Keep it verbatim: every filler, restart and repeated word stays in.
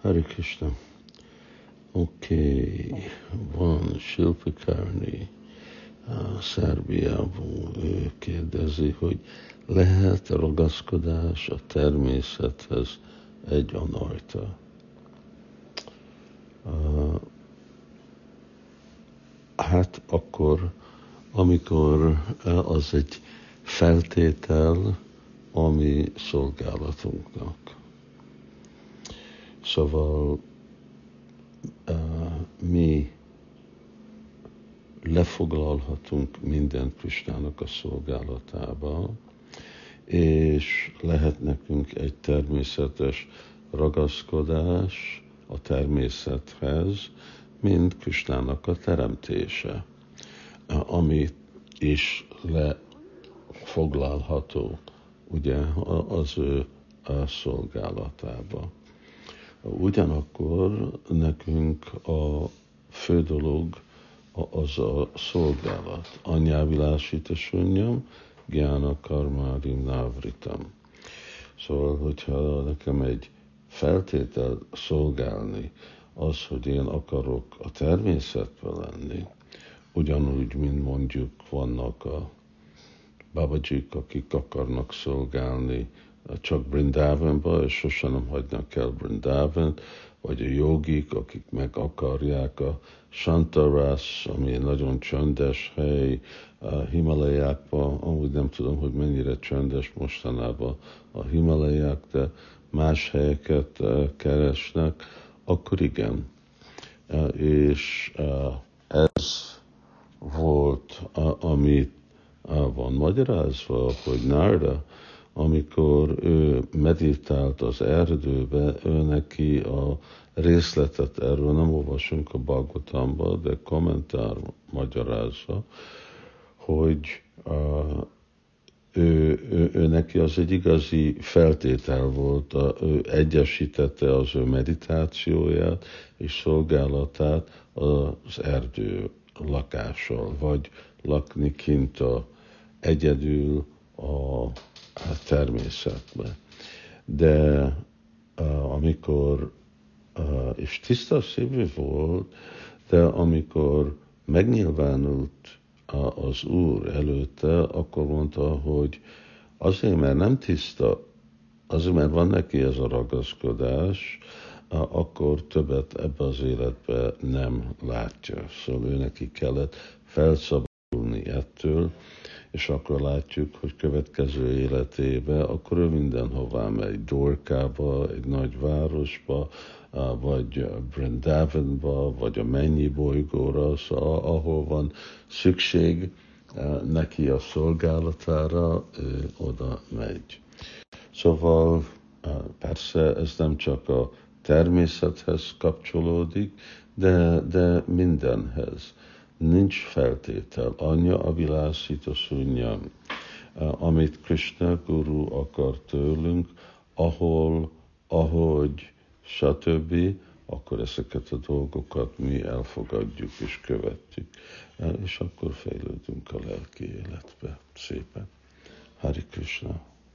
Hare Krishna. Oké, okay. Van Szilpi Kárnyi Szerbiából, ő kérdezi, hogy lehet ragaszkodás a természethez egy anarta? Uh, hát akkor, amikor az egy feltétel, ami szolgálatunknak. Szóval uh, mi lefoglalhatunk minden Krisnának a szolgálatába, és lehet nekünk egy természetes ragaszkodás a természethez, mint Krisnának a teremtése, ami is lefoglalható, ugye, az ő szolgálatába. Ugyanakkor nekünk a fő dolog az a szolgálat. Anyávilásita sunyam, gyána karmári návritam. Szóval, hogyha nekem egy feltétel szolgálni, az, hogy én akarok a természetben lenni, ugyanúgy, mint mondjuk vannak a babajik, akik akarnak szolgálni csak Vrindávanba, és sosem nem hagynak el Vrindávant, vagy a jogik, akik meg akarják a Santaras, ami egy nagyon csöndes hely, a Himalajákban, amúgy nem tudom, hogy mennyire csöndes mostanában a Himalaják, de más helyeket keresnek, akkor igen. És ez volt, amit van magyarázva, hogy Narda, amikor ő meditált az erdőbe, ő neki a részletet erről nem olvasunk a Bagotánba, de kommentár magyarázza, hogy a, ő, ő, ő neki az egy igazi feltétel volt, a, ő egyesítette az ő meditációját és szolgálatát az erdő lakással, vagy lakni kint a, egyedül a a természetbe. De uh, amikor, uh, és tiszta szívű volt, de amikor megnyilvánult uh, az Úr előtte, akkor mondta, hogy azért, mert nem tiszta, azért, mert van neki ez a ragaszkodás, uh, akkor többet ebbe az életbe nem látja. Szóval ő neki kellett felszabadulni ettől, és akkor látjuk, hogy következő életébe, akkor ő mindenhová megy, Dorkába, egy nagy városba, vagy Vrindávanba, vagy a mennyi bolygóra, szóval ahol van szükség neki a szolgálatára, ő oda megy. Szóval persze ez nem csak a természethez kapcsolódik, de, de mindenhez. Nincs feltétel. Anya a világszita szúnyam, amit Krishna Guru akar tőlünk, ahol, ahogy, stb., akkor ezeket a dolgokat mi elfogadjuk és követjük. És akkor fejlődünk a lelki életbe szépen. Hare Krishna.